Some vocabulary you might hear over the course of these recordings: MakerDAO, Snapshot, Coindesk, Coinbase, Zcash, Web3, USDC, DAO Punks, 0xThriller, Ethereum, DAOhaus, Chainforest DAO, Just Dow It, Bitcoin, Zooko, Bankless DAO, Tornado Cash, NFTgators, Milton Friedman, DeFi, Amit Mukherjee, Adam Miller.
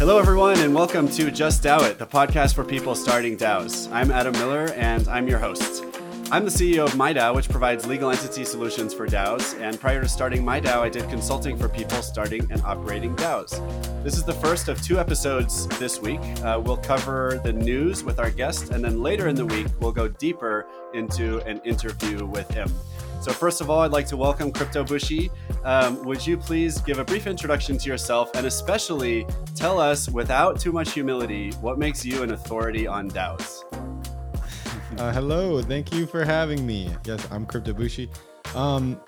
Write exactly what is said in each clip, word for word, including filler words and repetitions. Hello, everyone, and welcome to Just Dow It, the podcast for people starting DAOs. I'm Adam Miller, and I'm your host. I'm the C E O of MiDAO, which provides legal entity solutions for DAOs, and prior to starting MiDAO, I did consulting for people starting and operating DAOs. This is the first of two episodes this week. Uh, we'll cover the news with our guest, and then later in the week, we'll go deeper into an interview with him. So first of all, I'd like to welcome Crypto Bushi. Um, would you please give a brief introduction to yourself and especially tell us, without too much humility, what makes you an authority on DAOs? Uh, hello, thank you for having me. Yes, I'm Crypto Bushi. Um,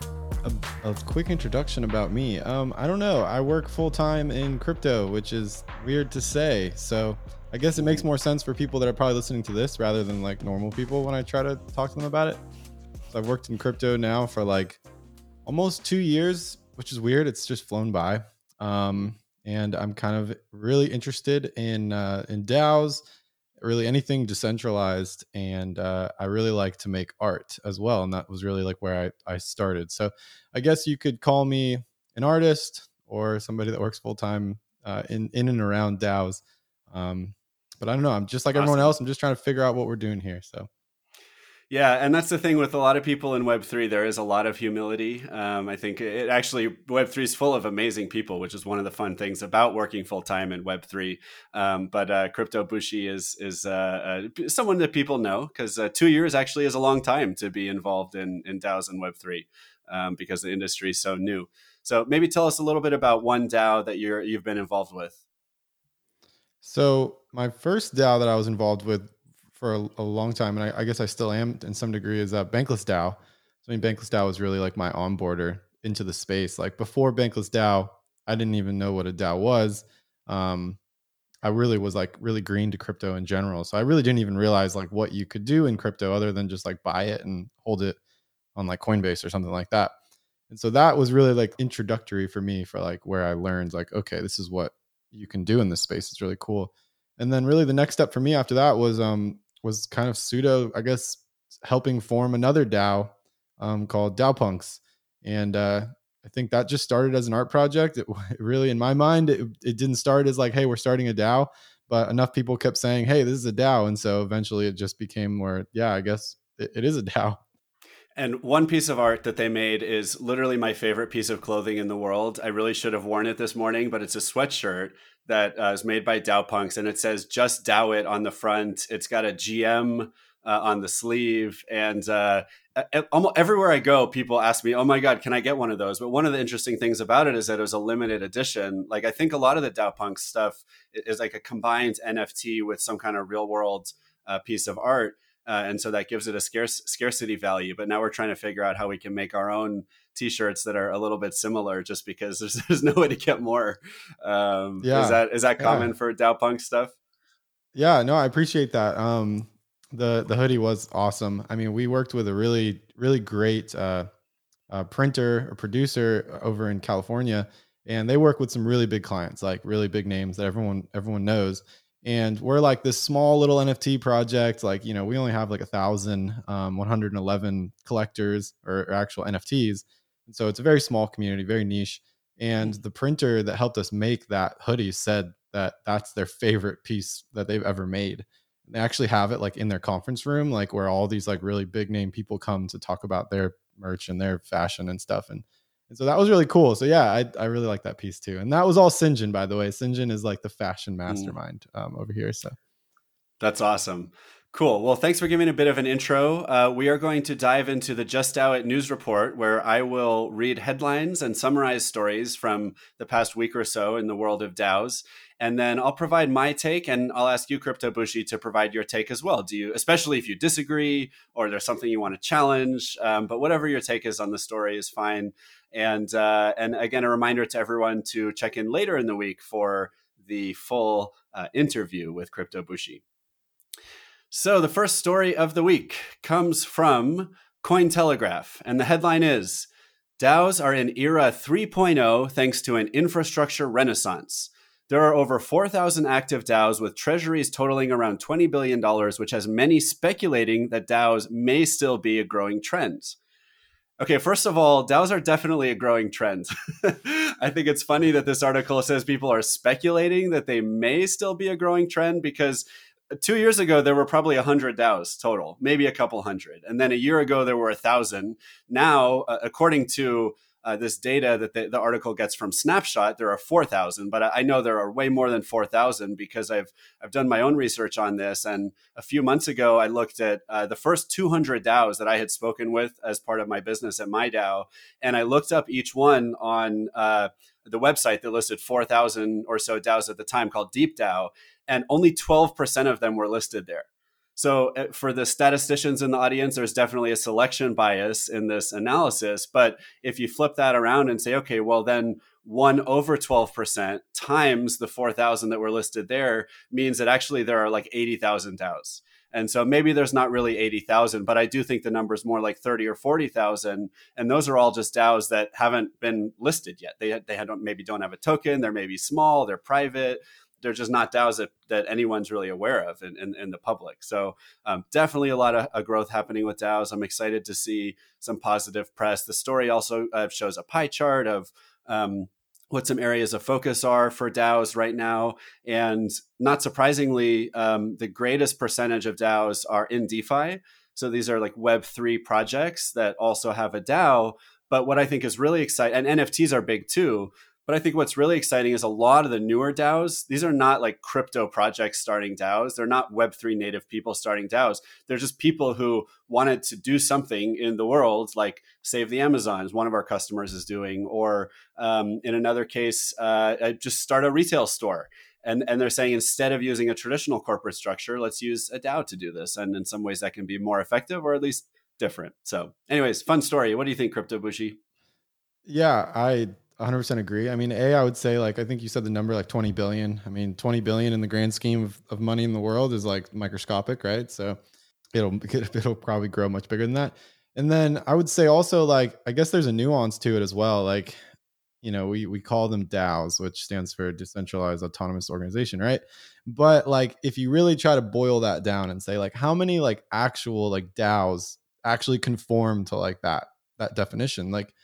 a, a quick introduction about me. Um, I don't know, I work full-time in crypto, which is weird to say. So I guess it makes more sense for people that are probably listening to this rather than like normal people when I try to talk to them about it. So I've worked in crypto now for like almost two years, which is weird. It's just flown by. Um, and I'm kind of really interested in uh, in DAOs, really anything decentralized. And uh, I really like to make art as well. And that was really like where I, I started. So I guess you could call me an artist or somebody that works full time uh, in, in and around DAOs. Um, but I don't know. I'm just like awesome. Everyone else. I'm just trying to figure out what we're doing here. So. Yeah, and that's the thing with a lot of people in Web three. There is a lot of humility. Um, I think it actually, Web three is full of amazing people, which is one of the fun things about working full-time in Web three. Um, but uh, Crypto Bushi is is uh, uh, someone that people know, because uh, two years actually is a long time to be involved in, in DAOs and Web three, um, because the industry is so new. So maybe tell us a little bit about one DAO that you're, you've been involved with. So my first DAO that I was involved with for a, a long time, and I, I guess I still am in some degree, is uh, Bankless DAO. So I mean, Bankless DAO was really like my onboarder into the space. Like before Bankless DAO, I didn't even know what a DAO was. Um, I really was like really green to crypto in general. So I really didn't even realize like what you could do in crypto other than just like buy it and hold it on like Coinbase or something like that. And so that was really like introductory for me for like where I learned like, okay, this is what you can do in this space. It's really cool. And then really the next step for me after that was, um, was kind of pseudo, I guess, helping form another DAO um, called DAO Punks. And uh, I think that just started as an art project. It, it really, in my mind, it, it didn't start as like, hey, we're starting a DAO, but enough people kept saying, hey, this is a DAO. And so eventually it just became where, yeah, I guess it, it is a DAO. And one piece of art that they made is literally my favorite piece of clothing in the world. I really should have worn it this morning, but it's a sweatshirt that uh, is made by DAO Punks, and it says "Just Dow It" on the front. It's got a G M uh, on the sleeve, and uh, almost everywhere I go, people ask me, "Oh my God, can I get one of those?" But one of the interesting things about it is that it was a limited edition. Like I think a lot of the DAO Punks stuff is like a combined N F T with some kind of real world uh, piece of art. Uh, and so that gives it a scarce scarcity value. But now we're trying to figure out how we can make our own T-shirts that are a little bit similar, just because there's there's no way to get more. Um, yeah. Is that is that common yeah. for DAO Punk stuff? Yeah, no, I appreciate that. Um, the the hoodie was awesome. I mean, we worked with a really really great uh, uh, printer or producer over in California, and they work with some really big clients, like really big names that everyone everyone knows. And we're like this small little N F T project. Like, you know, we only have like a thousand, um, one hundred eleven collectors or, or actual N F Ts. And so it's a very small community, very niche. And the printer that helped us make that hoodie said that that's their favorite piece that they've ever made. And they actually have it like in their conference room, like where all these like really big name people come to talk about their merch and their fashion and stuff. And And so that was really cool. So yeah, I I really like that piece too. And that was all Sinjin, by the way. Sinjin is like the fashion mastermind um, over here. So that's awesome. Cool. Well, thanks for giving a bit of an intro. Uh, we are going to dive into the Just Dow It news report, where I will read headlines and summarize stories from the past week or so in the world of DAOs. And then I'll provide my take, and I'll ask you, Crypto Bushi, to provide your take as well. Do you, especially if you disagree or there's something you want to challenge, um, but whatever your take is on the story is fine. And uh, and again, a reminder to everyone to check in later in the week for the full uh, interview with Crypto Bushi. So the first story of the week comes from Cointelegraph, and the headline is, DAOs are in era three point oh thanks to an infrastructure renaissance. There are over four thousand active DAOs with treasuries totaling around twenty billion dollars, which has many speculating that DAOs may still be a growing trend. Okay, first of all, DAOs are definitely a growing trend. I think it's funny that this article says people are speculating that they may still be a growing trend, because two years ago, there were probably one hundred DAOs total, maybe a couple hundred. And then a year ago, there were one thousand. Now, uh, according to uh, this data that the, the article gets from Snapshot, there are four thousand. But I, I know there are way more than four thousand because I've I've done my own research on this. And a few months ago, I looked at uh, the first two hundred DAOs that I had spoken with as part of my business at MiDAO. And I looked up each one on uh, the website that listed four thousand or so DAOs at the time, called DeepDAO. And only twelve percent of them were listed there. So for the statisticians in the audience, there's definitely a selection bias in this analysis. But if you flip that around and say, okay, well, then one over twelve percent times the four thousand that were listed there means that actually there are like eighty thousand DAOs. And so maybe there's not really eighty thousand, but I do think the number is more like thirty or forty thousand. And those are all just DAOs that haven't been listed yet. They, they don't, maybe don't have a token. They're maybe small. They're private. They're just not DAOs that, that anyone's really aware of in, in, in the public. So um, definitely a lot of a growth happening with DAOs. I'm excited to see some positive press. The story also uh, shows a pie chart of um, what some areas of focus are for DAOs right now. And not surprisingly, um, the greatest percentage of DAOs are in DeFi. So these are like web three projects that also have a DAO. But what I think is really exciting, and N F Ts are big too, but I think what's really exciting is a lot of the newer DAOs, these are not like crypto projects starting DAOs. They're not web three native people starting DAOs. They're just people who wanted to do something in the world, like Save the Amazons, one of our customers is doing, or um, in another case, uh, just start a retail store. And, and they're saying, instead of using a traditional corporate structure, let's use a DAO to do this. And in some ways that can be more effective or at least different. So anyways, fun story. What do you think, Crypto Bushi? Yeah, I... one hundred percent agree. I mean, A, I would say, like, I think you said the number like twenty billion. I mean, twenty billion in the grand scheme of, of money in the world is like microscopic, right? So it'll, it'll probably grow much bigger than that. And then I would say also, like, I guess there's a nuance to it as well. Like, you know, we, we call them DAOs, which stands for Decentralized Autonomous Organization, right? But like, if you really try to boil that down and say, like, how many like actual like DAOs actually conform to like that, that definition, like,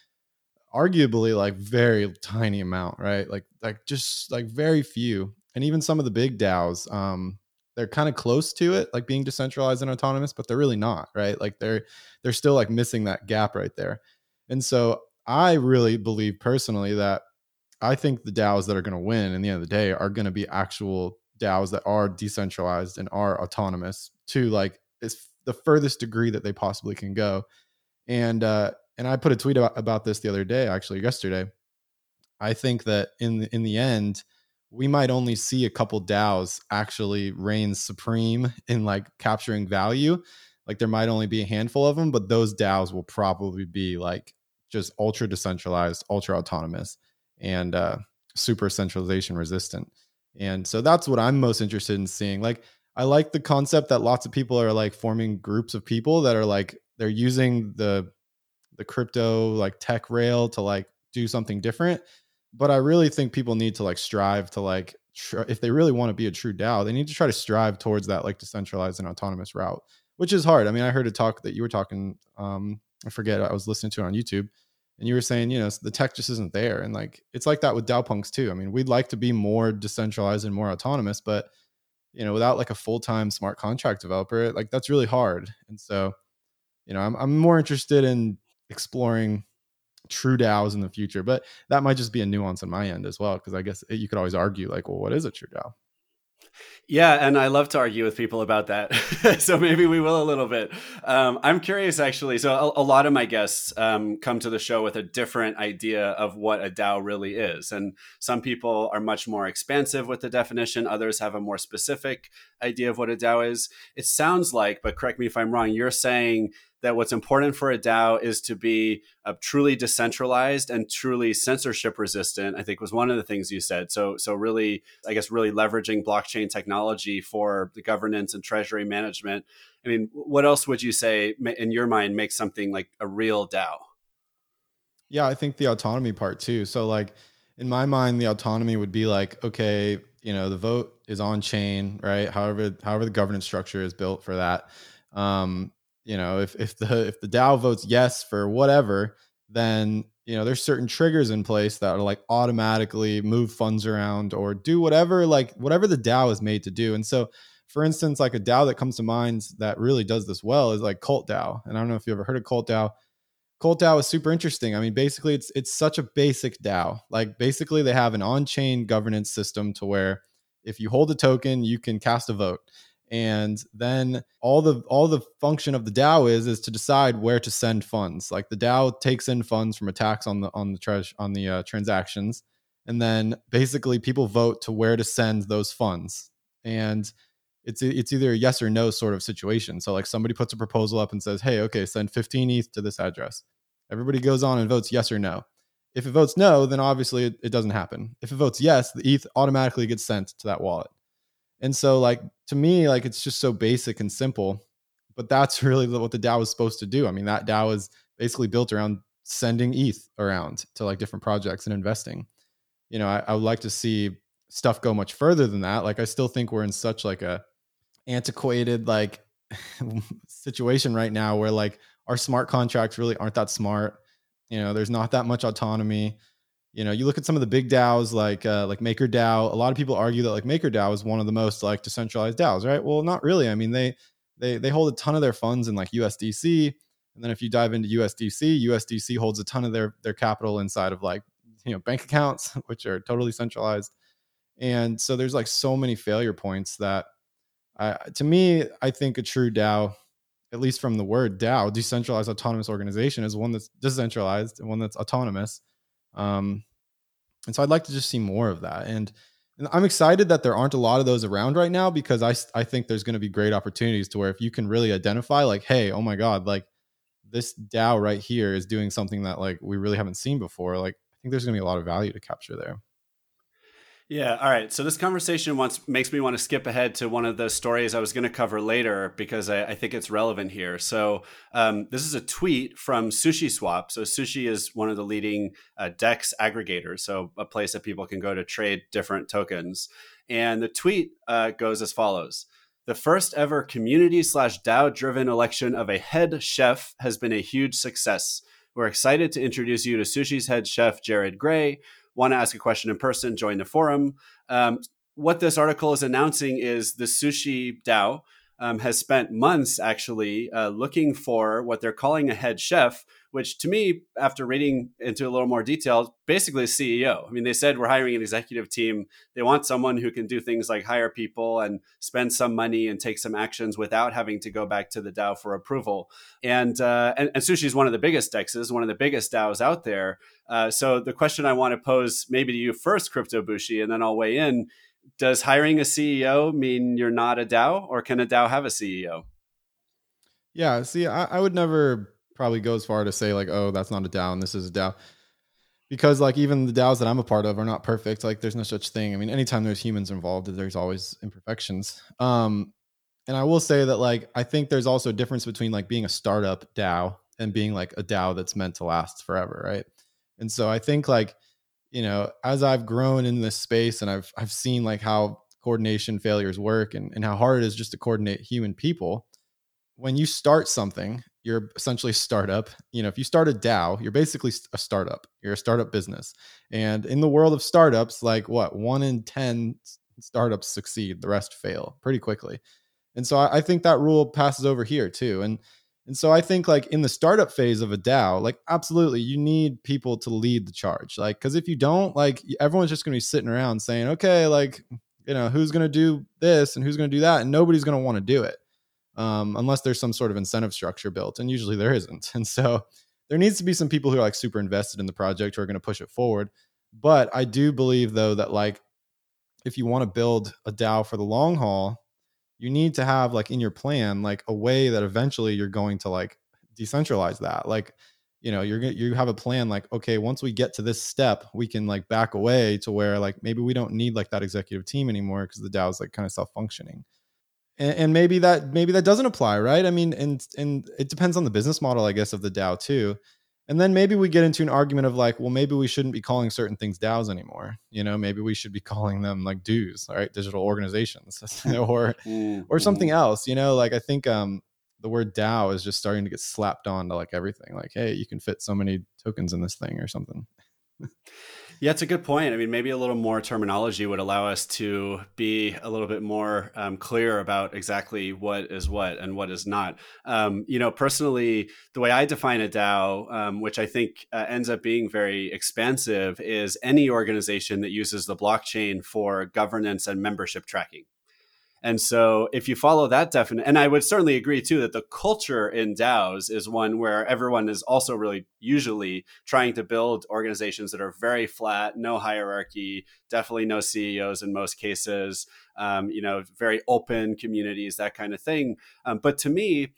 arguably like very tiny amount, right? Like, like just like very few. And even some of the big DAOs, um, they're kind of close to it, like being decentralized and autonomous, but they're really not, right? Like they're, they're still like missing that gap right there. And so I really believe personally that I think the DAOs that are going to win in the end of the day are going to be actual DAOs that are decentralized and are autonomous to like the furthest degree that they possibly can go. And, uh, And I put a tweet about, about this the other day, actually yesterday. I think that in the, in the end, we might only see a couple DAOs actually reign supreme in like capturing value. Like there might only be a handful of them, but those DAOs will probably be like just ultra decentralized, ultra autonomous, and uh, super centralization resistant. And so that's what I'm most interested in seeing. Like I like the concept that lots of people are like forming groups of people that are like they're using the the crypto like tech rail to like do something different. But I really think people need to like strive to like, tr- if they really want to be a true DAO, they need to try to strive towards that like decentralized and autonomous route, which is hard. I mean, I heard a talk that you were talking, um, I forget, I was listening to it on YouTube, and you were saying, you know, the tech just isn't there. And like, it's like that with DAO punks too. I mean, we'd like to be more decentralized and more autonomous, but you know, without like a full-time smart contract developer, like that's really hard. And so, you know, I'm, I'm more interested in exploring true DAOs in the future, but that might just be a nuance on my end as well, because I guess you could always argue like, well, what is a true DAO? Yeah, and I love to argue with people about that. So maybe we will a little bit. Um, I'm curious, actually. So a, a lot of my guests um, come to the show with a different idea of what a DAO really is. And some people are much more expansive with the definition. Others have a more specific idea of what a DAO is. It sounds like, but correct me if I'm wrong, you're saying that what's important for a DAO is to be uh, truly decentralized and truly censorship resistant, I think was one of the things you said. So so really, I guess, really leveraging blockchain technology for the governance and treasury management. I mean, what else would you say in your mind makes something like a real DAO? Yeah, I think the autonomy part too. So like in my mind, the autonomy would be like, okay, you know, the vote is on chain, right? However, however the governance structure is built for that. Um, you know, if if the if the DAO votes yes for whatever, then, you know, there's certain triggers in place that are like automatically move funds around or do whatever, like whatever the DAO is made to do. And so, for instance, like a DAO that comes to mind that really does this well is like Cult DAO. And I don't know if you ever heard of Cult DAO. Cult DAO is super interesting. I mean, basically it's it's such a basic DAO. Like basically they have an on-chain governance system to where if you hold a token, you can cast a vote. And then all the all the function of the DAO is is to decide where to send funds. Like the DAO takes in funds from a tax on the on the tre- on the uh, transactions, and then basically people vote to where to send those funds. And it's it's either a yes or no sort of situation. So like somebody puts a proposal up and says, hey, okay, send fifteen E T H to this address. Everybody goes on and votes yes or no. If it votes no, then obviously it, it doesn't happen. If it votes yes, the E T H automatically gets sent to that wallet. And so like, to me, like it's just so basic and simple, but that's really what the DAO is supposed to do. I mean, that DAO is basically built around sending E T H around to like different projects and investing. You know, I, I would like to see stuff go much further than that. Like I still think we're in such like a antiquated like situation right now where like our smart contracts really aren't that smart. You know, there's not that much autonomy. You know, you look at some of the big DAOs like uh, like MakerDAO. A lot of people argue that like MakerDAO is one of the most like decentralized DAOs, right? Well, not really. I mean, they they they hold a ton of their funds in like U S D C, and then if you dive into U S D C, U S D C holds a ton of their their capital inside of like, you know, bank accounts, which are totally centralized. And so there's like so many failure points that, I, to me, I think a true DAO, at least from the word DAO, decentralized autonomous organization, is one that's decentralized and one that's autonomous. Um, and so I'd like to just see more of that. And, and I'm excited that there aren't a lot of those around right now, because I, I think there's going to be great opportunities to where if you can really identify like, hey, oh my God, like this DAO right here is doing something that like we really haven't seen before. Like, I think there's going to be a lot of value to capture there. Yeah. All right. So this conversation wants, makes me want to skip ahead to one of the stories I was going to cover later, because I, I think it's relevant here. So um, this is a tweet from SushiSwap. So Sushi is one of the leading uh, DEX aggregators, so a place that people can go to trade different tokens. And the tweet uh, goes as follows. The first ever community slash DAO driven election of a head chef has been a huge success. We're excited to introduce you to Sushi's head chef, Jared Grey. Want to ask a question in person, join the forum. Um, what this article is announcing is the Sushi DAO um, has spent months actually uh, looking for what they're calling a head chef, which to me, after reading into a little more detail, basically is C E O. I mean, they said we're hiring an executive team. They want someone who can do things like hire people and spend some money and take some actions without having to go back to the DAO for approval. And uh, and, and Sushi is one of the biggest D E Xs, one of the biggest DAOs out there. Uh, so the question I want to pose maybe to you first, Crypto Bushi, and then I'll weigh in. Does hiring a C E O mean you're not a DAO, or can a DAO have a C E O? Yeah, see, I, I would never probably go as far to say like, oh, that's not a DAO and this is a DAO. Because like even the DAOs that I'm a part of are not perfect. Like there's no such thing. I mean, anytime there's humans involved, there's always imperfections. Um, and I will say that like, I think there's also a difference between like being a startup DAO and being like a DAO that's meant to last forever, right? And so I think like, you know, as I've grown in this space and I've I've seen like how coordination failures work and, and how hard it is just to coordinate human people. When you start something, you're essentially a startup. You know, if you start a DAO, you're basically a startup. You're a startup business. And in the world of startups, like what, one in ten startups succeed, the rest fail pretty quickly. And so I, I think that rule passes over here too. And And so I think like in the startup phase of a DAO, like absolutely you need people to lead the charge. Like, cause if you don't, like everyone's just going to be sitting around saying, okay, like, you know, who's going to do this and who's going to do that? And nobody's going to want to do it um, unless there's some sort of incentive structure built. And usually there isn't. And so there needs to be some people who are like super invested in the project who are going to push it forward. But I do believe though, that like, if you want to build a DAO for the long haul, you need to have like in your plan, like a way that eventually you're going to like decentralize that. Like, you know, you're going to, you have a plan like, okay, once we get to this step, we can like back away to where like, maybe we don't need like that executive team anymore because the DAO is like kind of self-functioning. And, and maybe that, maybe that doesn't apply. Right. I mean, and, and it depends on the business model, I guess, of the DAO too. And then maybe we get into an argument of like, well, maybe we shouldn't be calling certain things DAOs anymore. You know, maybe we should be calling them like D O Os, all right? Digital organizations or, or something else, you know, like I think, um, the word DAO is just starting to get slapped on to like everything. Like, hey, you can fit so many tokens in this thing or something. Yeah, it's a good point. I mean, maybe a little more terminology would allow us to be a little bit more um, clear about exactly what is what and what is not. Um, you know, personally, the way I define a DAO, um, which I think uh, ends up being very expansive, is any organization that uses the blockchain for governance and membership tracking. And so if you follow that definition, and I would certainly agree, too, that the culture in DAOs is one where everyone is also really usually trying to build organizations that are very flat, no hierarchy, definitely no C E Os in most cases, um, you know, very open communities, that kind of thing. Um, but to me,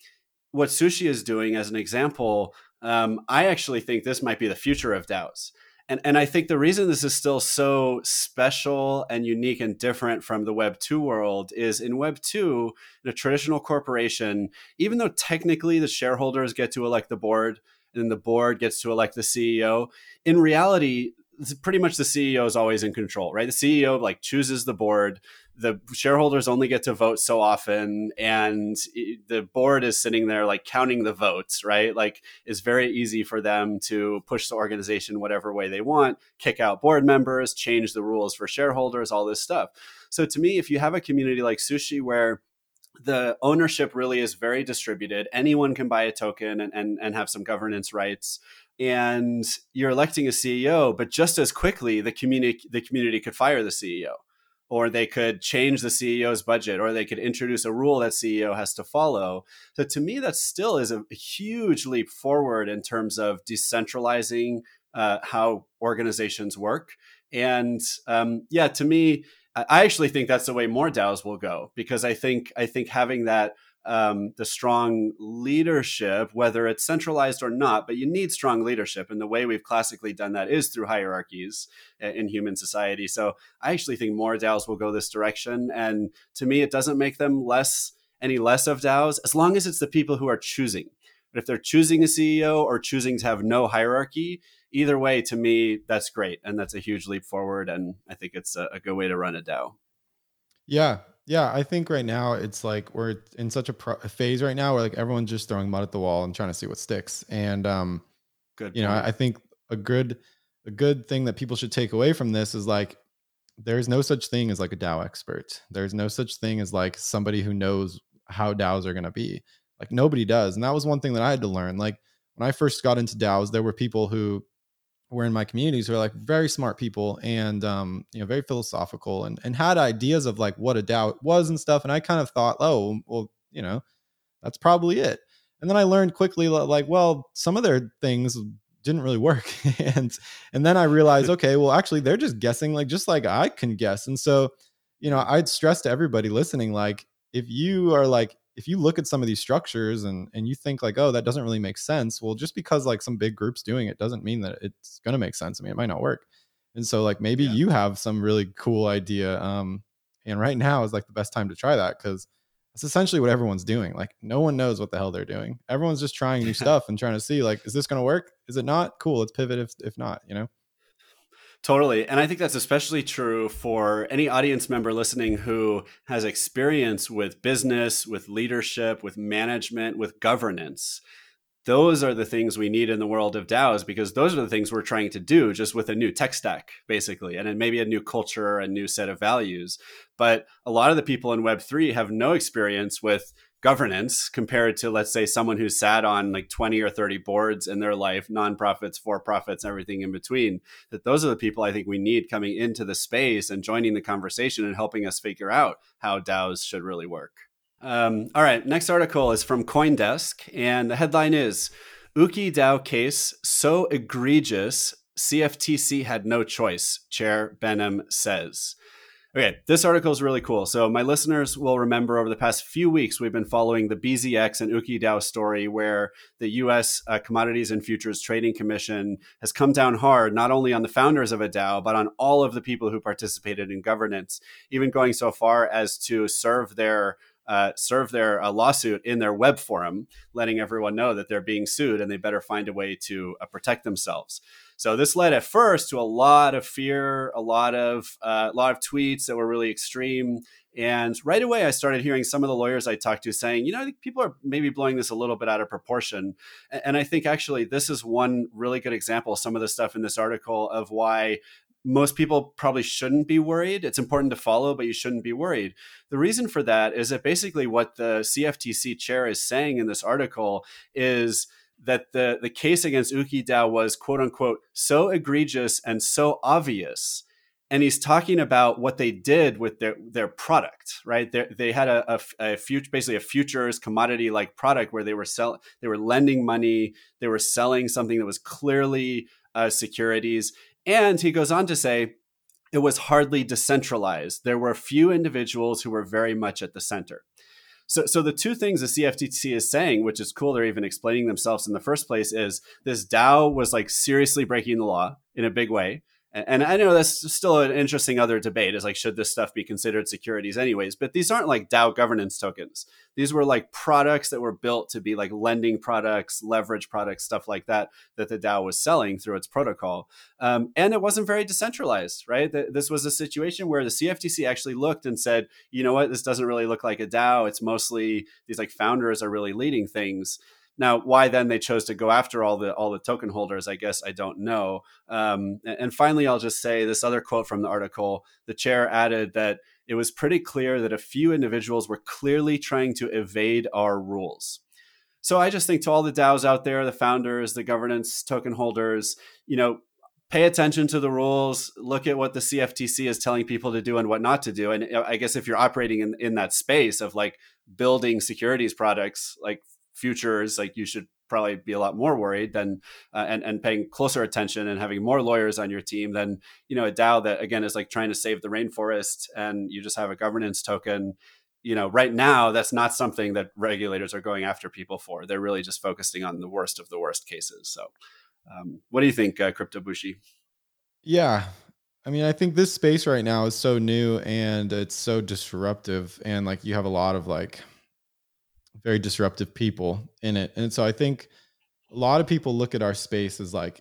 what Sushi is doing as an example, um, I actually think this might be the future of DAOs. And and I think the reason this is still so special and unique and different from the Web two world is in Web two, the traditional corporation, even though technically the shareholders get to elect the board and the board gets to elect the C E O, in reality, pretty much the C E O is always in control, right? The C E O like chooses the board. The shareholders only get to vote so often, and the board is sitting there like counting the votes, right? Like it's very easy for them to push the organization whatever way they want, kick out board members, change the rules for shareholders, all this stuff. So to me, if you have a community like Sushi where the ownership really is very distributed, anyone can buy a token and, and, and have some governance rights, and you're electing a C E O, but just as quickly the community, the community could fire the C E O. Or they could change the C E O's budget, or they could introduce a rule that C E O has to follow. So to me, that still is a huge leap forward in terms of decentralizing uh, how organizations work. And um, yeah, to me, I actually think that's the way more DAOs will go, because I think I think having that um, the strong leadership, whether it's centralized or not, but you need strong leadership. And the way we've classically done that is through hierarchies in human society. So I actually think more DAOs will go this direction. And to me, it doesn't make them less, any less of DAOs, as long as it's the people who are choosing. But if they're choosing a C E O or choosing to have no hierarchy, either way, to me, that's great. And that's a huge leap forward. And I think it's a, a good way to run a DAO. Yeah. Yeah, I think right now it's like we're in such a, pro- a phase right now where like everyone's just throwing mud at the wall and trying to see what sticks. And um, good, you know, I, I think a good a good thing that people should take away from this is like there's no such thing as like a DAO expert. There's no such thing as like somebody who knows how DAOs are going to be. Like nobody does. And that was one thing that I had to learn. Like when I first got into DAOs, there were people who were in my communities who are like very smart people and, um, you know, very philosophical and, and had ideas of like what a DAO was and stuff. And I kind of thought, oh, well, you know, that's probably it. And then I learned quickly, like, well, some of their things didn't really work. and, and then I realized, okay, well, actually they're just guessing, like, just like I can guess. And so, you know, I'd stress to everybody listening, like, if you are like, if you look at some of these structures and, and you think like, oh, that doesn't really make sense. Well, just because like some big group's doing it doesn't mean that it's going to make sense. I mean, it might not work. And so like maybe yeah. you have some really cool idea. Um, and right now is like the best time to try that because that's essentially what everyone's doing. Like no one knows what the hell they're doing. Everyone's just trying new stuff and trying to see like, is this going to work? Is it not? Cool. Let's pivot if if not, you know? Totally. And I think that's especially true for any audience member listening who has experience with business, with leadership, with management, with governance. Those are the things we need in the world of DAOs, because those are the things we're trying to do just with a new tech stack, basically, and then maybe a new culture, a new set of values. But a lot of the people in Web three have no experience with governance compared to, let's say, someone who sat on like twenty or thirty boards in their life, nonprofits, for-profits, everything in between. That those are the people I think we need coming into the space and joining the conversation and helping us figure out how DAOs should really work. Um, all right, next article is from Coindesk, and the headline is Ooki DAO case so egregious C F T C had no choice, Chair Behnam says. Okay, this article is really cool. So my listeners will remember over the past few weeks, we've been following the B Z X and Ooki DAO story where the U S uh, Commodities and Futures Trading Commission has come down hard, not only on the founders of a DAO, but on all of the people who participated in governance, even going so far as to serve their uh, serve their uh, lawsuit in their web forum, letting everyone know that they're being sued and they better find a way to uh, protect themselves. So this led at first to a lot of fear, a lot of uh, a lot of tweets that were really extreme. And right away, I started hearing some of the lawyers I talked to saying, you know, I think people are maybe blowing this a little bit out of proportion. And I think actually this is one really good example, some of the stuff in this article, of why most people probably shouldn't be worried. It's important to follow, but you shouldn't be worried. The reason for that is that basically what the C F T C chair is saying in this article is that the, the case against Ooki DAO was, quote unquote, so egregious and so obvious. And he's talking about what they did with their, their product, right? They're, they had a, a, a future, basically a futures commodity-like product where they were sell, they were lending money, they were selling something that was clearly uh, securities. And he goes on to say, it was hardly decentralized. There were few individuals who were very much at the center. So, so the two things the C F T C is saying, which is cool, they're even explaining themselves in the first place, is this DAO was like seriously breaking the law in a big way. And I know that's still an interesting other debate, is like, should this stuff be considered securities anyways? But these aren't like DAO governance tokens. These were like products that were built to be like lending products, leverage products, stuff like that, that the DAO was selling through its protocol. Um, and it wasn't very decentralized, right? This was a situation where the C F T C actually looked and said, you know what, this doesn't really look like a DAO. It's mostly these like founders are really leading things. Now, why then they chose to go after all the all the token holders, I guess I don't know. Um, and finally, I'll just say this other quote from the article. The chair added that it was pretty clear that a few individuals were clearly trying to evade our rules. So I just think to all the DAOs out there, the founders, the governance token holders, you know, pay attention to the rules, look at what the C F T C is telling people to do and what not to do. And I guess if you're operating in, in that space of like building securities products, like futures, like you should probably be a lot more worried than uh, and and paying closer attention and having more lawyers on your team than, you know, a DAO that again is like trying to save the rainforest and you just have a governance token. You know, right now that's not something that regulators are going after people for. They're really just focusing on the worst of the worst cases. So, um, what do you think, uh, Crypto Bushi? Yeah, I mean, I think this space right now is so new and it's so disruptive, and like you have a lot of like very disruptive people in it. And so I think a lot of people look at our space as like,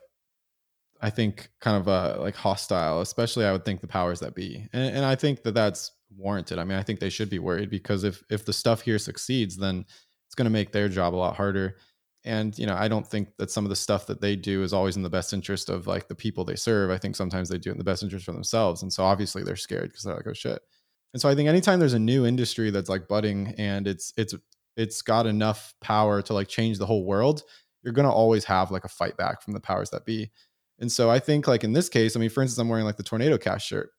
I think kind of uh, like hostile, especially I would think the powers that be. And, and I think that that's warranted. I mean, I think they should be worried because if, if the stuff here succeeds, then it's going to make their job a lot harder. And, you know, I don't think that some of the stuff that they do is always in the best interest of like the people they serve. I think sometimes they do it in the best interest for themselves. And so obviously they're scared because they're like, oh shit. And so I think anytime there's a new industry that's like budding and it's, it's, it's got enough power to like change the whole world, you're going to always have like a fight back from the powers that be. And so I think like in this case, I mean, for instance, I'm wearing like the Tornado Cash shirt.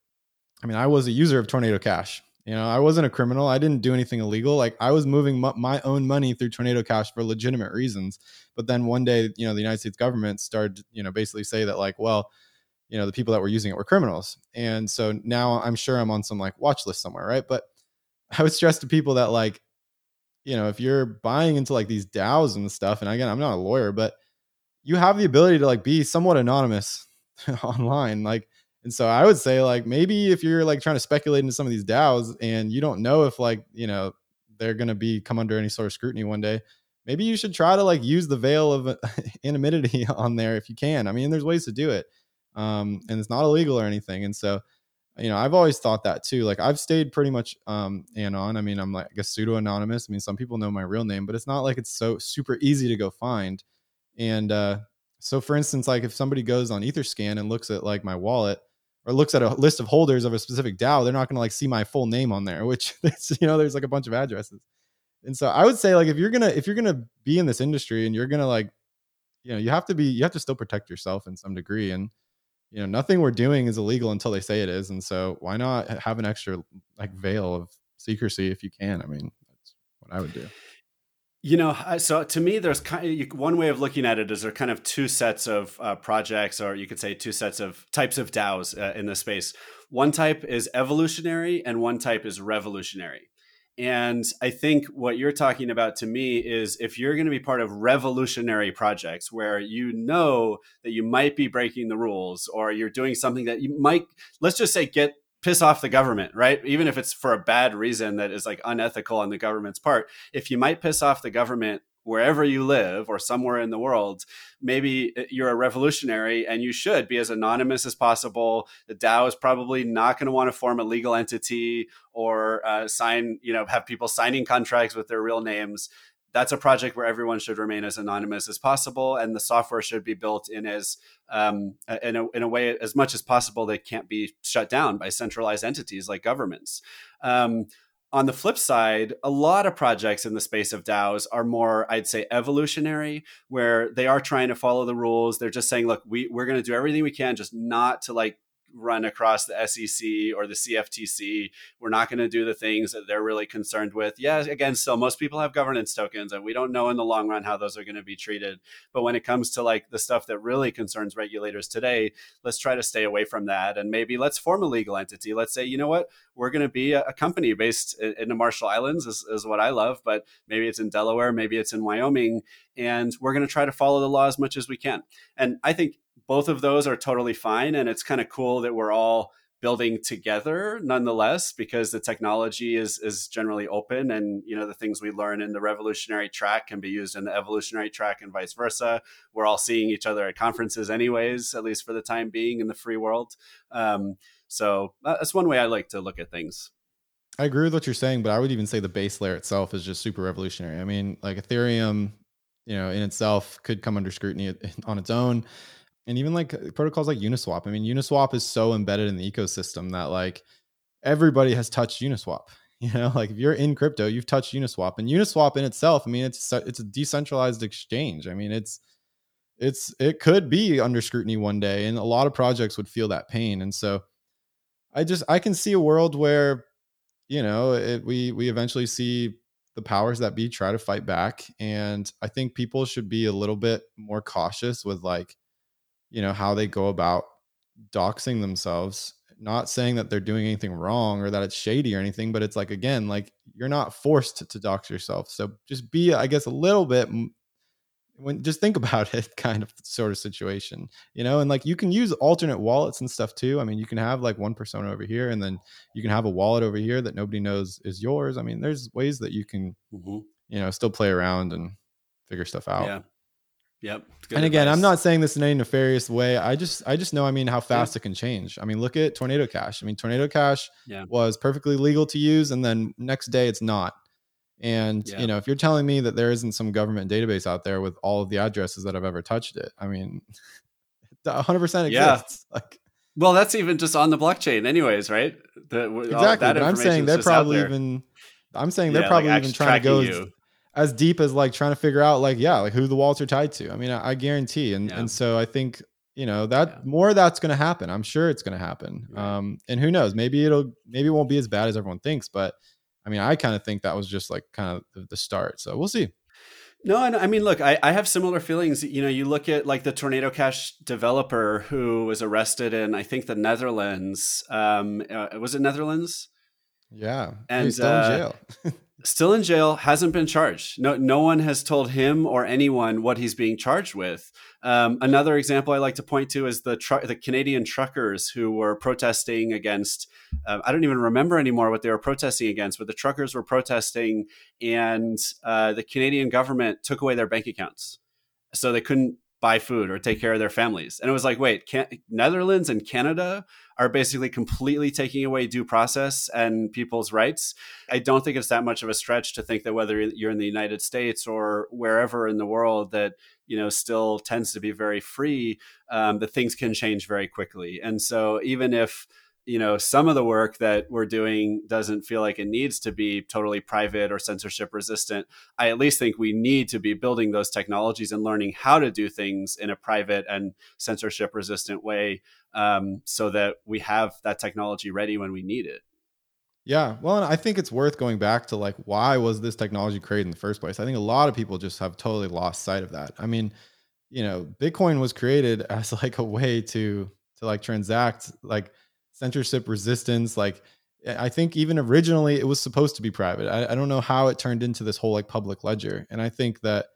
I mean, I was a user of Tornado Cash. You know, I wasn't a criminal. I didn't do anything illegal. Like I was moving m- my own money through Tornado Cash for legitimate reasons. But then one day, you know, the United States government started, you know, basically say that like, well, you know, the people that were using it were criminals. And so now I'm sure I'm on some like watch list somewhere, right? But I would stress to people that like, you know, if you're buying into like these DAOs and stuff, and again, I'm not a lawyer, but you have the ability to like be somewhat anonymous online. Like, and so I would say like, maybe if you're like trying to speculate into some of these DAOs and you don't know if like, you know, they're going to be come under any sort of scrutiny one day, maybe you should try to like use the veil of anonymity on there if you can. I mean, there's ways to do it. Um, and it's not illegal or anything. And so, you know, I've always thought that too. Like I've stayed pretty much um, anon. I mean, I'm like a pseudo anonymous. I mean, some people know my real name, but it's not like it's so super easy to go find. And uh, so for instance, like if somebody goes on Etherscan and looks at like my wallet or looks at a list of holders of a specific DAO, they're not going to like see my full name on there, which, you know, there's like a bunch of addresses. And so I would say like, if you're going to, if you're going to be in this industry and you're going to like, you know, you have to be, you have to still protect yourself in some degree. And you know, nothing we're doing is illegal until they say it is. And so why not have an extra like veil of secrecy if you can? I mean, that's what I would do. You know, so to me, there's kind of one way of looking at it is there are kind of two sets of uh, projects, or you could say two sets of types of DAOs uh, in this space. One type is evolutionary and one type is revolutionary. And I think what you're talking about to me is if you're going to be part of revolutionary projects where you know that you might be breaking the rules or you're doing something that you might, let's just say, get piss off the government, right? Even if it's for a bad reason that is like unethical on the government's part, if you might piss off the government wherever you live or somewhere in the world, maybe you're a revolutionary and you should be as anonymous as possible. The DAO is probably not going to want to form a legal entity or uh, sign, you know, have people signing contracts with their real names. That's a project where everyone should remain as anonymous as possible, and the software should be built in as um, in a in a way as much as possible that can't be shut down by centralized entities like governments. Um, on the flip side, a lot of projects in the space of DAOs are more, I'd say, evolutionary, where they are trying to follow the rules. They're just saying, look, we we're going to do everything we can just not to like run across the S E C or the C F T C. We're not going to do the things that they're really concerned with. Yeah, again, still, most people have governance tokens, and we don't know in the long run how those are going to be treated. But when it comes to like the stuff that really concerns regulators today, let's try to stay away from that. And maybe let's form a legal entity. Let's say, you know what, we're going to be a, a company based in, in the Marshall Islands is, is what I love, but maybe it's in Delaware, maybe it's in Wyoming, and we're going to try to follow the law as much as we can. And I think both of those are totally fine. And it's kind of cool that we're all building together nonetheless, because the technology is is generally open. And, you know, the things we learn in the revolutionary track can be used in the evolutionary track and vice versa. We're all seeing each other at conferences anyways, at least for the time being in the free world. Um, so that's one way I like to look at things. I agree with what you're saying, but I would even say the base layer itself is just super revolutionary. I mean, like Ethereum, you know, in itself could come under scrutiny on its own. And even like protocols like Uniswap. I mean, Uniswap is so embedded in the ecosystem that like everybody has touched Uniswap. You know, like if you're in crypto, you've touched Uniswap. And Uniswap in itself, I mean, it's it's a decentralized exchange. I mean, it's it's it could be under scrutiny one day, and a lot of projects would feel that pain. And so, I just I can see a world where, you know, it, we we eventually see the powers that be try to fight back. And I think people should be a little bit more cautious with like, you know, how they go about doxing themselves, not saying that they're doing anything wrong or that it's shady or anything, but it's like, again, like you're not forced to, to dox yourself. So just be, I guess, a little bit when just think about it kind of sort of situation, you know, and like you can use alternate wallets and stuff too. I mean, you can have like one persona over here and then you can have a wallet over here that nobody knows is yours. I mean, there's ways that you can, mm-hmm. you know, still play around and figure stuff out. Yeah. Yep. And again, advice. I'm not saying this in any nefarious way. I just, I just know, I mean, how fast yeah. it can change. I mean, look at Tornado Cash. I mean, Tornado Cash yeah. was perfectly legal to use, and then next day it's not. And, yeah. you know, if you're telling me that there isn't some government database out there with all of the addresses that I've ever touched it, I mean, one hundred percent exists. Yeah. Like, well, that's even just on the blockchain anyways, right? The, exactly. That but I'm saying they're probably even, I'm saying they're yeah, probably like even trying to go you. as deep as like trying to figure out like, yeah, like who the wallets are tied to. I mean, I, I guarantee. And, yeah. and so I think, you know, that yeah. more of that's going to happen. I'm sure it's going to happen. Right. Um, and who knows, maybe it'll, maybe it won't be as bad as everyone thinks, but I mean, I kind of think that was just like kind of the, the start. So we'll see. No, I mean, look, I, I have similar feelings. You know, you look at like the Tornado Cash developer who was arrested in, I think the Netherlands, um, uh, was it Netherlands? Yeah. And he's still uh, in jail. Still in jail, hasn't been charged. No, no one has told him or anyone what he's being charged with. Um, another example I like to point to is the tr- the Canadian truckers who were protesting against, uh, I don't even remember anymore what they were protesting against, but the truckers were protesting and uh, the Canadian government took away their bank accounts. So they couldn't buy food or take care of their families. And it was like, wait, can- Netherlands and Canada are basically completely taking away due process and people's rights. I don't think it's that much of a stretch to think that whether you're in the United States or wherever in the world that, you know, still tends to be very free, um, that things can change very quickly. And so even if, you know, some of the work that we're doing doesn't feel like it needs to be totally private or censorship resistant, I at least think we need to be building those technologies and learning how to do things in a private and censorship resistant way, um, so that we have that technology ready when we need it. Yeah. Well, and I think it's worth going back to like, why was this technology created in the first place? I think a lot of people just have totally lost sight of that. I mean, you know, Bitcoin was created as like a way to, to like transact, like, censorship resistance. Like I think even originally it was supposed to be private. I, I don't know how it turned into this whole like public ledger. And I think that,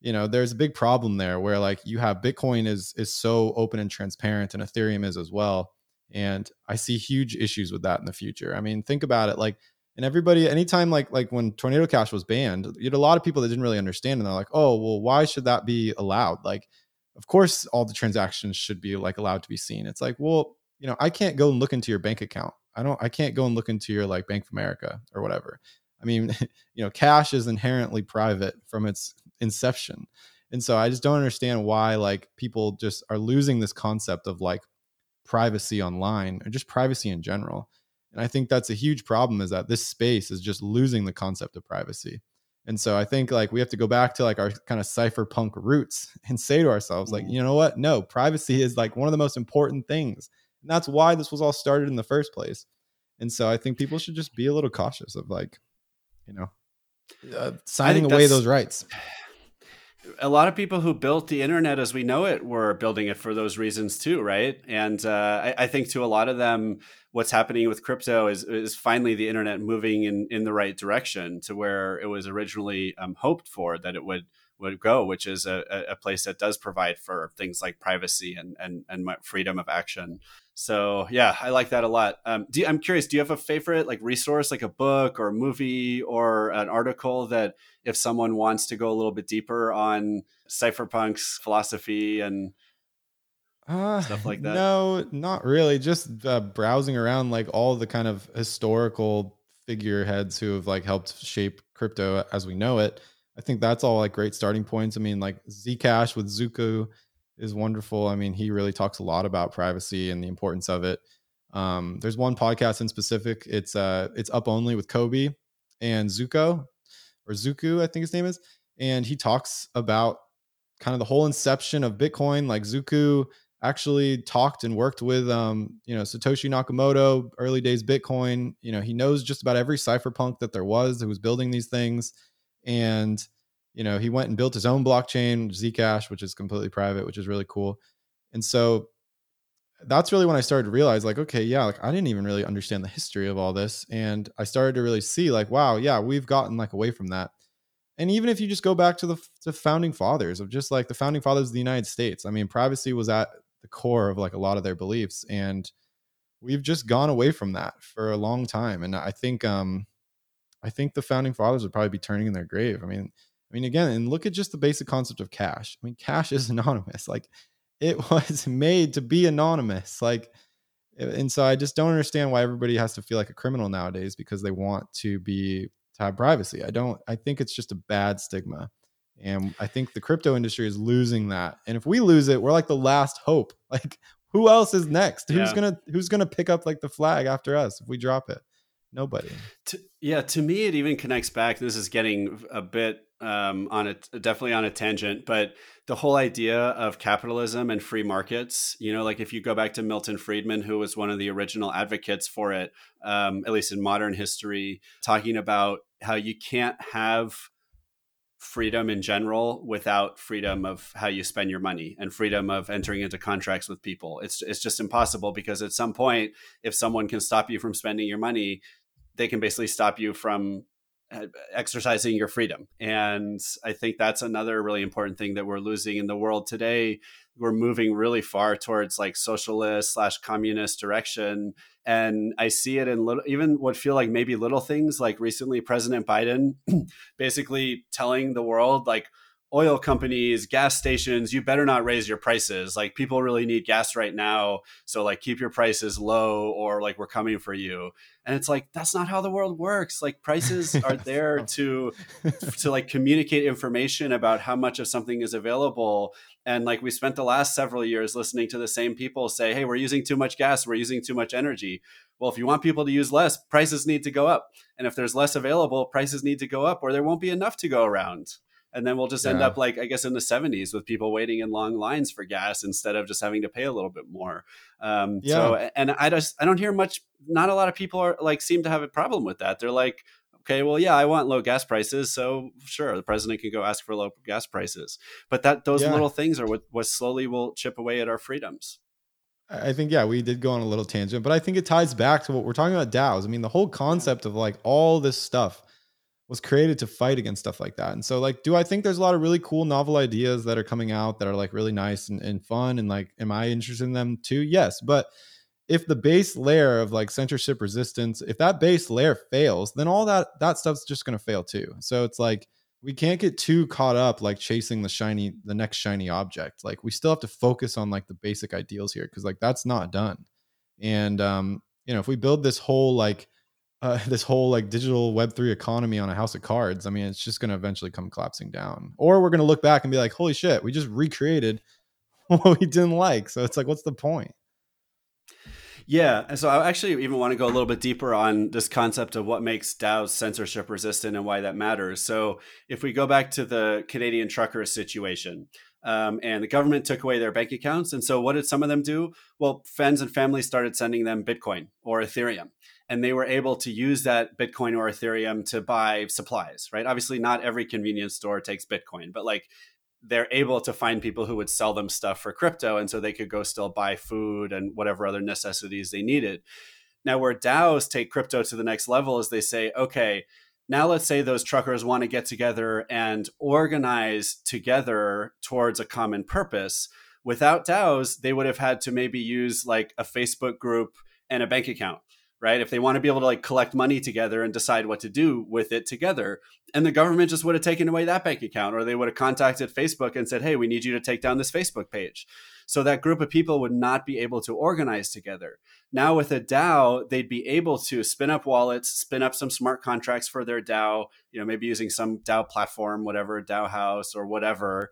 you know, there's a big problem there where like you have Bitcoin is, is so open and transparent and Ethereum is as well. And I see huge issues with that in the future. I mean, think about it. Like, and everybody, anytime like like when Tornado Cash was banned, you had a lot of people that didn't really understand. And they're like, oh, well, why should that be allowed? Like, of course, all the transactions should be like allowed to be seen. It's like, well, you know, I can't go and look into your bank account. I don't, I can't go and look into your like Bank of America or whatever. I mean, you know, cash is inherently private from its inception. And so I just don't understand why like people just are losing this concept of like privacy online or just privacy in general. And I think that's a huge problem, is that this space is just losing the concept of privacy. And so I think like we have to go back to like our kind of cypherpunk roots and say to ourselves, like, you know what? No, privacy is like one of the most important things. And that's why this was all started in the first place. And so I think people should just be a little cautious of like, you know, uh, signing away those rights. A lot of people who built the internet as we know it were building it for those reasons too, right? And uh, I, I think to a lot of them, what's happening with crypto is is finally the internet moving in, in the right direction to where it was originally um, hoped for that it would would go, which is a, a place that does provide for things like privacy and and and freedom of action. So yeah, I like that a lot. Um, do, I'm curious, do you have a favorite like resource, like a book or a movie or an article that if someone wants to go a little bit deeper on cypherpunks philosophy and uh, stuff like that? No, not really. Just uh, browsing around like all the kind of historical figureheads who have like helped shape crypto as we know it. I think that's all like great starting points. I mean, like Zcash with Zooko is wonderful. I mean, he really talks a lot about privacy and the importance of it. Um, there's one podcast in specific. It's uh, it's Up Only with Kobe and Zuko, or Zuku, I think his name is. And he talks about kind of the whole inception of Bitcoin. Like Zuko actually talked and worked with, um, you know, Satoshi Nakamoto, early days Bitcoin. You know, he knows just about every cypherpunk that there was who was building these things. And, you know, he went and built his own blockchain, Zcash, which is completely private, which is really cool. And so that's really when I started to realize like, okay, yeah, like I didn't even really understand the history of all this. And I started to really see like, wow, yeah, we've gotten like away from that. And even if you just go back to the to founding fathers of just like the founding fathers of the United States, I mean, privacy was at the core of like a lot of their beliefs. And we've just gone away from that for a long time. And I think, um, I think the founding fathers would probably be turning in their grave. I mean, I mean, again, and look at just the basic concept of cash. I mean, cash is anonymous. Like it was made to be anonymous. Like, and so I just don't understand why everybody has to feel like a criminal nowadays because they want to be, to have privacy. I don't, I think it's just a bad stigma. And I think the crypto industry is losing that. And if we lose it, we're like the last hope. Like who else is next? Who's yeah. going to, who's going to pick up like the flag after us if we drop it? Nobody. To, yeah, to me, it even connects back. This is getting a bit um, on a definitely on a tangent, but the whole idea of capitalism and free markets, you know, like if you go back to Milton Friedman, who was one of the original advocates for it, um, at least in modern history, talking about how you can't have freedom in general without freedom of how you spend your money and freedom of entering into contracts with people. It's it's just impossible because at some point, if someone can stop you from spending your money, they can basically stop you from exercising your freedom. And I think that's another really important thing that we're losing in the world today. We're moving really far towards like socialist slash communist direction. And I see it in little, even what feel like maybe little things like recently President Biden basically telling the world like, oil companies, gas stations, you better not raise your prices. Like people really need gas right now. So like keep your prices low or like we're coming for you. And it's like, that's not how the world works. Like prices are there to, to like communicate information about how much of something is available. And like we spent the last several years listening to the same people say, hey, we're using too much gas. We're using too much energy. Well, if you want people to use less, prices need to go up. And if there's less available, prices need to go up or there won't be enough to go around. And then we'll just yeah. end up like, I guess, in the seventies with people waiting in long lines for gas instead of just having to pay a little bit more. Um, yeah. So, and I just, I don't hear much, not a lot of people are like, seem to have a problem with that. They're like, okay, well, yeah, I want low gas prices. So sure, the president can go ask for low gas prices. But that those yeah. little things are what, what slowly will chip away at our freedoms. I think, yeah, we did go on a little tangent, but I think it ties back to what we're talking about DAOs. I mean, the whole concept of like all this stuff was created to fight against stuff like that. And so like, do I think there's a lot of really cool novel ideas that are coming out that are like really nice and, and fun? And like, am I interested in them too? Yes. But if the base layer of like censorship resistance, if that base layer fails, then all that that stuff's just going to fail too. So it's like, we can't get too caught up like chasing the shiny, the next shiny object. Like we still have to focus on like the basic ideals here, because like that's not done. And um, you know, if we build this whole like uh, this whole like digital Web three economy on a house of cards, I mean, it's just going to eventually come collapsing down. Or we're going to look back and be like, holy shit, we just recreated what we didn't like. So it's like, what's the point? Yeah. And so I actually even want to go a little bit deeper on this concept of what makes DAOs censorship resistant and why that matters. So if we go back to the Canadian trucker situation, um, and the government took away their bank accounts. And so what did some of them do? Well, friends and family started sending them Bitcoin or Ethereum, and they were able to use that Bitcoin or Ethereum to buy supplies, right? Obviously, not every convenience store takes Bitcoin, but like, they're able to find people who would sell them stuff for crypto. And so they could go still buy food and whatever other necessities they needed. Now, where DAOs take crypto to the next level is they say, okay, now let's say those truckers want to get together and organize together towards a common purpose. Without DAOs, they would have had to maybe use like a Facebook group and a bank account, right? If they want to be able to like collect money together and decide what to do with it together. And the government just would have taken away that bank account, or they would have contacted Facebook and said, hey, we need you to take down this Facebook page. So that group of people would not be able to organize together. Now with a DAO, they'd be able to spin up wallets, spin up some smart contracts for their DAO, you know, maybe using some DAO platform, whatever, DAOhaus or whatever.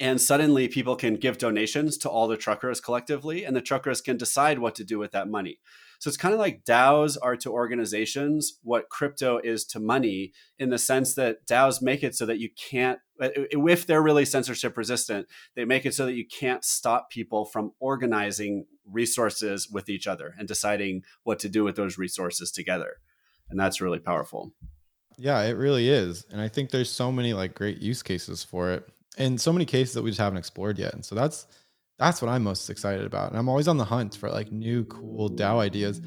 And suddenly people can give donations to all the truckers collectively, and the truckers can decide what to do with that money. So it's kind of like DAOs are to organizations what crypto is to money, in the sense that DAOs make it so that you can't, if they're really censorship resistant, they make it so that you can't stop people from organizing resources with each other and deciding what to do with those resources together. And that's really powerful. Yeah, it really is. And I think there's so many like great use cases for it, and so many cases that we just haven't explored yet. And so that's That's what I'm most excited about. And I'm always on the hunt for like new, cool DAO ideas.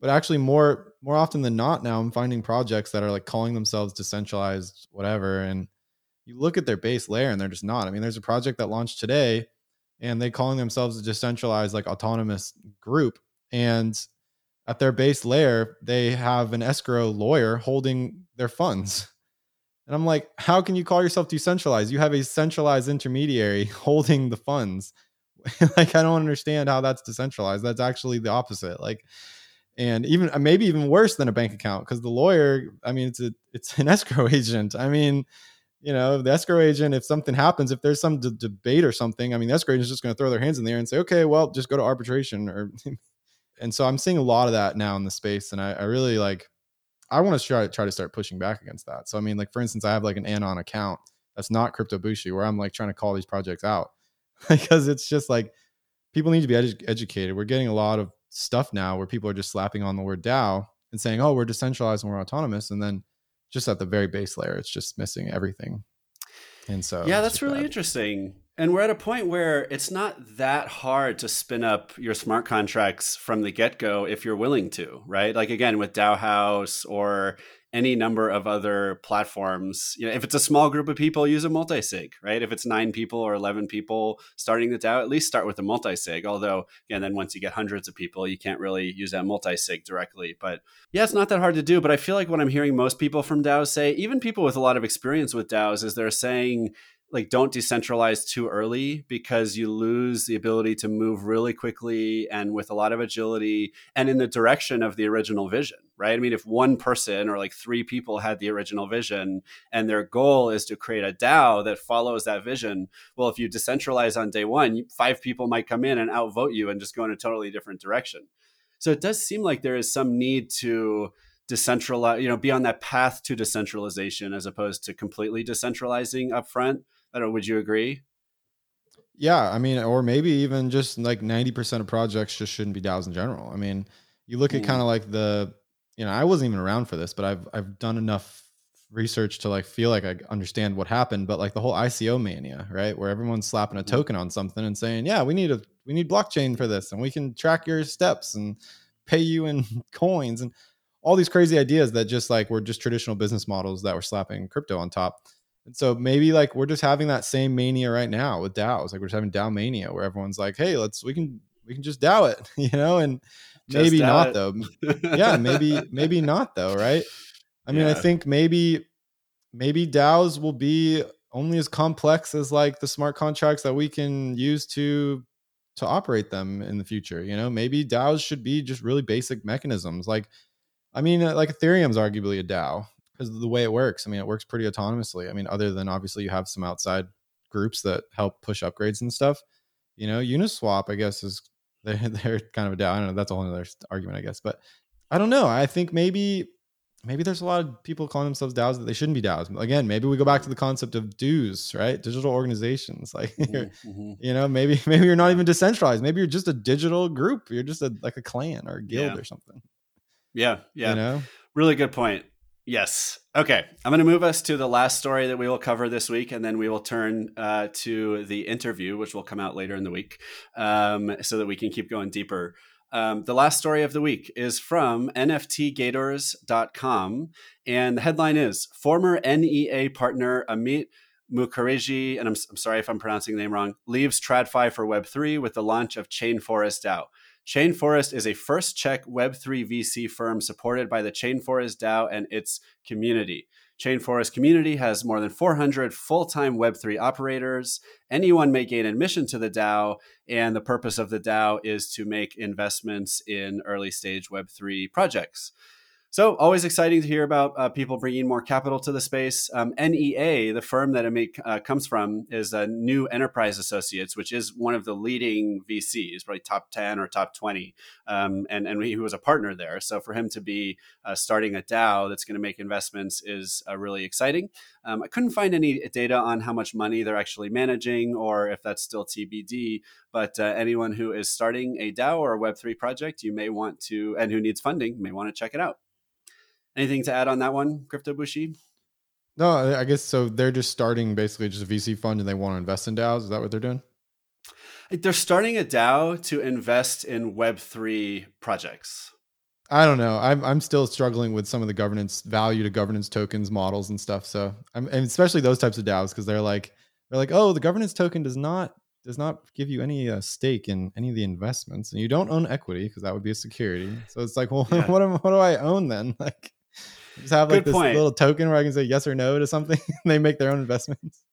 But actually more more often than not now, I'm finding projects that are like calling themselves decentralized, whatever. And you look at their base layer and they're just not. I mean, there's a project that launched today and they calling themselves a decentralized, like autonomous group. And at their base layer, they have an escrow lawyer holding their funds. And I'm like, how can you call yourself decentralized? You have a centralized intermediary holding the funds. Like, I don't understand how that's decentralized. That's actually the opposite. Like, and even maybe even worse than a bank account, because the lawyer, I mean, it's a, it's an escrow agent. I mean, you know, the escrow agent, if something happens, if there's some d- debate or something, I mean, the escrow agent is just going to throw their hands in the air and say, okay, well, just go to arbitration. Or, and so I'm seeing a lot of that now in the space. And I, I really like, I want to try, try to start pushing back against that. So, I mean, like, for instance, I have like an Anon account that's not Crypto Bushi, where I'm like trying to call these projects out. Because it's just like, people need to be edu- educated. We're getting a lot of stuff now where people are just slapping on the word DAO and saying, oh, we're decentralized and we're autonomous. And then just at the very base layer, it's just missing everything. And so, yeah, that's really bad. Interesting. And we're at a point where it's not that hard to spin up your smart contracts from the get-go if you're willing to, right? Like, again, with DAOhaus or any number of other platforms, you know, if it's a small group of people, use a multi-sig, right? If it's nine people or eleven people starting the DAO, at least start with a multi-sig. Although, again, then once you get hundreds of people, you can't really use that multi-sig directly. But yeah, it's not that hard to do. But I feel like what I'm hearing most people from DAOs say, even people with a lot of experience with DAOs, is they're saying, like, don't decentralize too early, because you lose the ability to move really quickly and with a lot of agility and in the direction of the original vision, right? I mean, if one person or like three people had the original vision and their goal is to create a DAO that follows that vision, well, if you decentralize on day one, five people might come in and outvote you and just go in a totally different direction. So it does seem like there is some need to decentralize, you know, be on that path to decentralization as opposed to completely decentralizing upfront. I don't know, would you agree? Yeah, I mean, or maybe even just like ninety percent of projects just shouldn't be DAOs in general. I mean, you look mm. at kind of like the, you know, I wasn't even around for this, but I've I've done enough research to like feel like I understand what happened. But like the whole I C O mania, right, where everyone's slapping a token on something and saying, yeah, we need a we need blockchain for this, and we can track your steps and pay you in coins, and all these crazy ideas that just like were just traditional business models that were slapping crypto on top. And so maybe like we're just having that same mania right now with DAOs. Like we're just having DAO mania, where everyone's like, hey, let's, we can, we can just DAO it, you know? And Maybe not, though. Yeah, maybe maybe not, though, right? I mean, yeah. I think maybe maybe DAOs will be only as complex as like the smart contracts that we can use to to operate them in the future. You know, maybe DAOs should be just really basic mechanisms. Like, I mean, like Ethereum is arguably a DAO because of the way it works. I mean, it works pretty autonomously. I mean, other than obviously you have some outside groups that help push upgrades and stuff. You know, Uniswap, I guess, is they're, they're kind of a DAO. I don't know. That's a whole other argument, I guess. But I don't know. I think maybe maybe there's a lot of people calling themselves DAOs that they shouldn't be DAOs. Again, maybe we go back to the concept of D O Os, right? Digital organizations. Like, mm-hmm. you know, maybe maybe you're not even decentralized. Maybe you're just a digital group. You're just a, like a clan or a guild yeah. or something. Yeah. Yeah. You know? Really good point. Yes. Okay. I'm going to move us to the last story that we will cover this week, and then we will turn uh, to the interview, which will come out later in the week, um, so that we can keep going deeper. Um, the last story of the week is from N F T gators dot com, and the headline is former N E A partner Amit Mukherjee, and I'm, I'm sorry if I'm pronouncing the name wrong, leaves TradFi for Web three with the launch of Chainforest DAO. Chainforest is a first-check Web three V C firm supported by the Chainforest DAO and its community. Chainforest community has more than four hundred full-time Web three operators. Anyone may gain admission to the DAO, and the purpose of the DAO is to make investments in early-stage Web three projects. So always exciting to hear about uh, people bringing more capital to the space. Um, N E A, the firm that Amit uh, comes from, is uh, New Enterprise Associates, which is one of the leading V Cs, probably top ten or top twenty. Um, and, and he was a partner there. So for him to be uh, starting a DAO that's going to make investments is uh, really exciting. Um, I couldn't find any data on how much money they're actually managing or if that's still T B D. But uh, anyone who is starting a DAO or a Web three project, you may want to, and who needs funding, may want to check it out. Anything to add on that one, Crypto Bushi? No, I guess so. They're just starting basically just a V C fund and they want to invest in DAOs. Is that what they're doing? They're starting a DAO to invest in Web three projects. I don't know. I'm I'm still struggling with some of the governance value to governance tokens models and stuff. So I'm and especially those types of DAOs, because they're like they're like, oh, the governance token does not does not give you any uh, stake in any of the investments, and you don't own equity because that would be a security. So it's like, well, yeah. what am, what do I own then? Like. Just have like Good this point. Little token where I can say yes or no to something, and they make their own investments.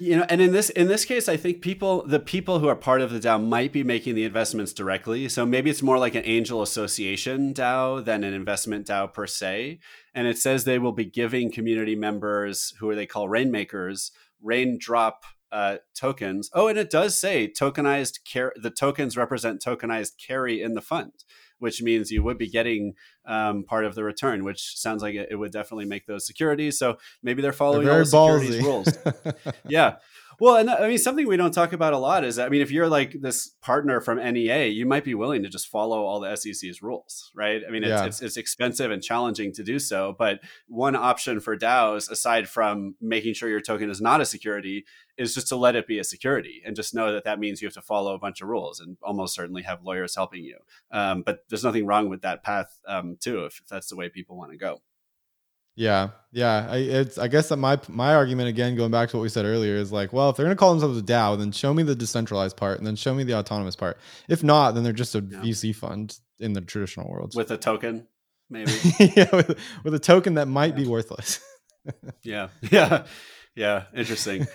You know, and in this in this case, I think people the people who are part of the DAO might be making the investments directly. So maybe it's more like an angel association DAO than an investment DAO per se. And it says they will be giving community members, who they call rainmakers, raindrop uh, tokens. Oh, and it does say tokenized car- the tokens represent tokenized carry in the fund, which means you would be getting um, part of the return, which sounds like it, it would definitely make those securities. So maybe they're following they're all the securities rules. Yeah. Well, and I mean, something we don't talk about a lot is, I mean, if you're like this partner from N E A, you might be willing to just follow all the S E C's rules, right? I mean, it's, yeah. it's, it's expensive and challenging to do so. But one option for DAOs, aside from making sure your token is not a security, is just to let it be a security and just know that that means you have to follow a bunch of rules and almost certainly have lawyers helping you. Um, but there's nothing wrong with that path um, too, if, if that's the way people want to go. Yeah. Yeah. I, it's, I guess that my, my argument, again, going back to what we said earlier, is like, well, if they're going to call themselves a DAO, then show me the decentralized part and then show me the autonomous part. If not, then they're just a yeah. V C fund in the traditional world. With a token, maybe. yeah, with, with a token that might yeah. be worthless. yeah. Yeah. Yeah. Interesting.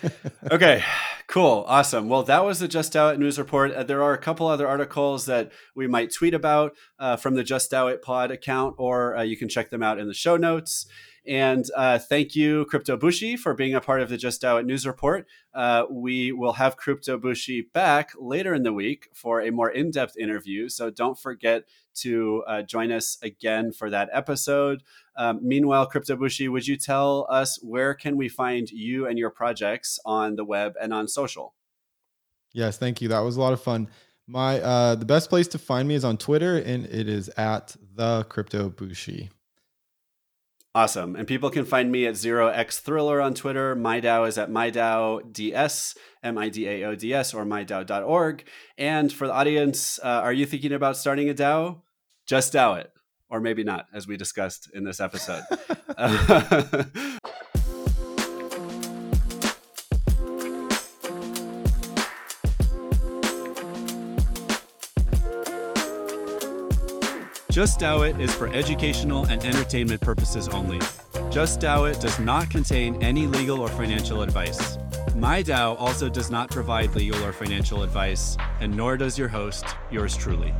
Okay. Cool. Awesome. Well, that was the Just Dow It news report. Uh, there are a couple other articles that we might tweet about uh, from the Just Dow It pod account, or uh, you can check them out in the show notes. And uh, thank you, Crypto Bushi, for being a part of the Just Dow It news report. Uh, we will have Crypto Bushi back later in the week for a more in-depth interview. So don't forget to uh, join us again for that episode. Um, meanwhile, Crypto Bushi, would you tell us where can we find you and your projects on the web and on social? Yes, thank you. That was a lot of fun. My uh, the best place to find me is on Twitter, and it is at the Crypto Bushi. Awesome. And people can find me at zero x thriller on Twitter. MiDAO is at MiDAOds, M I D A O D S, or MiDAO dot org. And for the audience, uh, are you thinking about starting a DAO? Just DAO it. Or maybe not, as we discussed in this episode. uh, Just Dow It is for educational and entertainment purposes only. Just Dow It does not contain any legal or financial advice. MiDAO also does not provide legal or financial advice, and nor does your host, yours truly.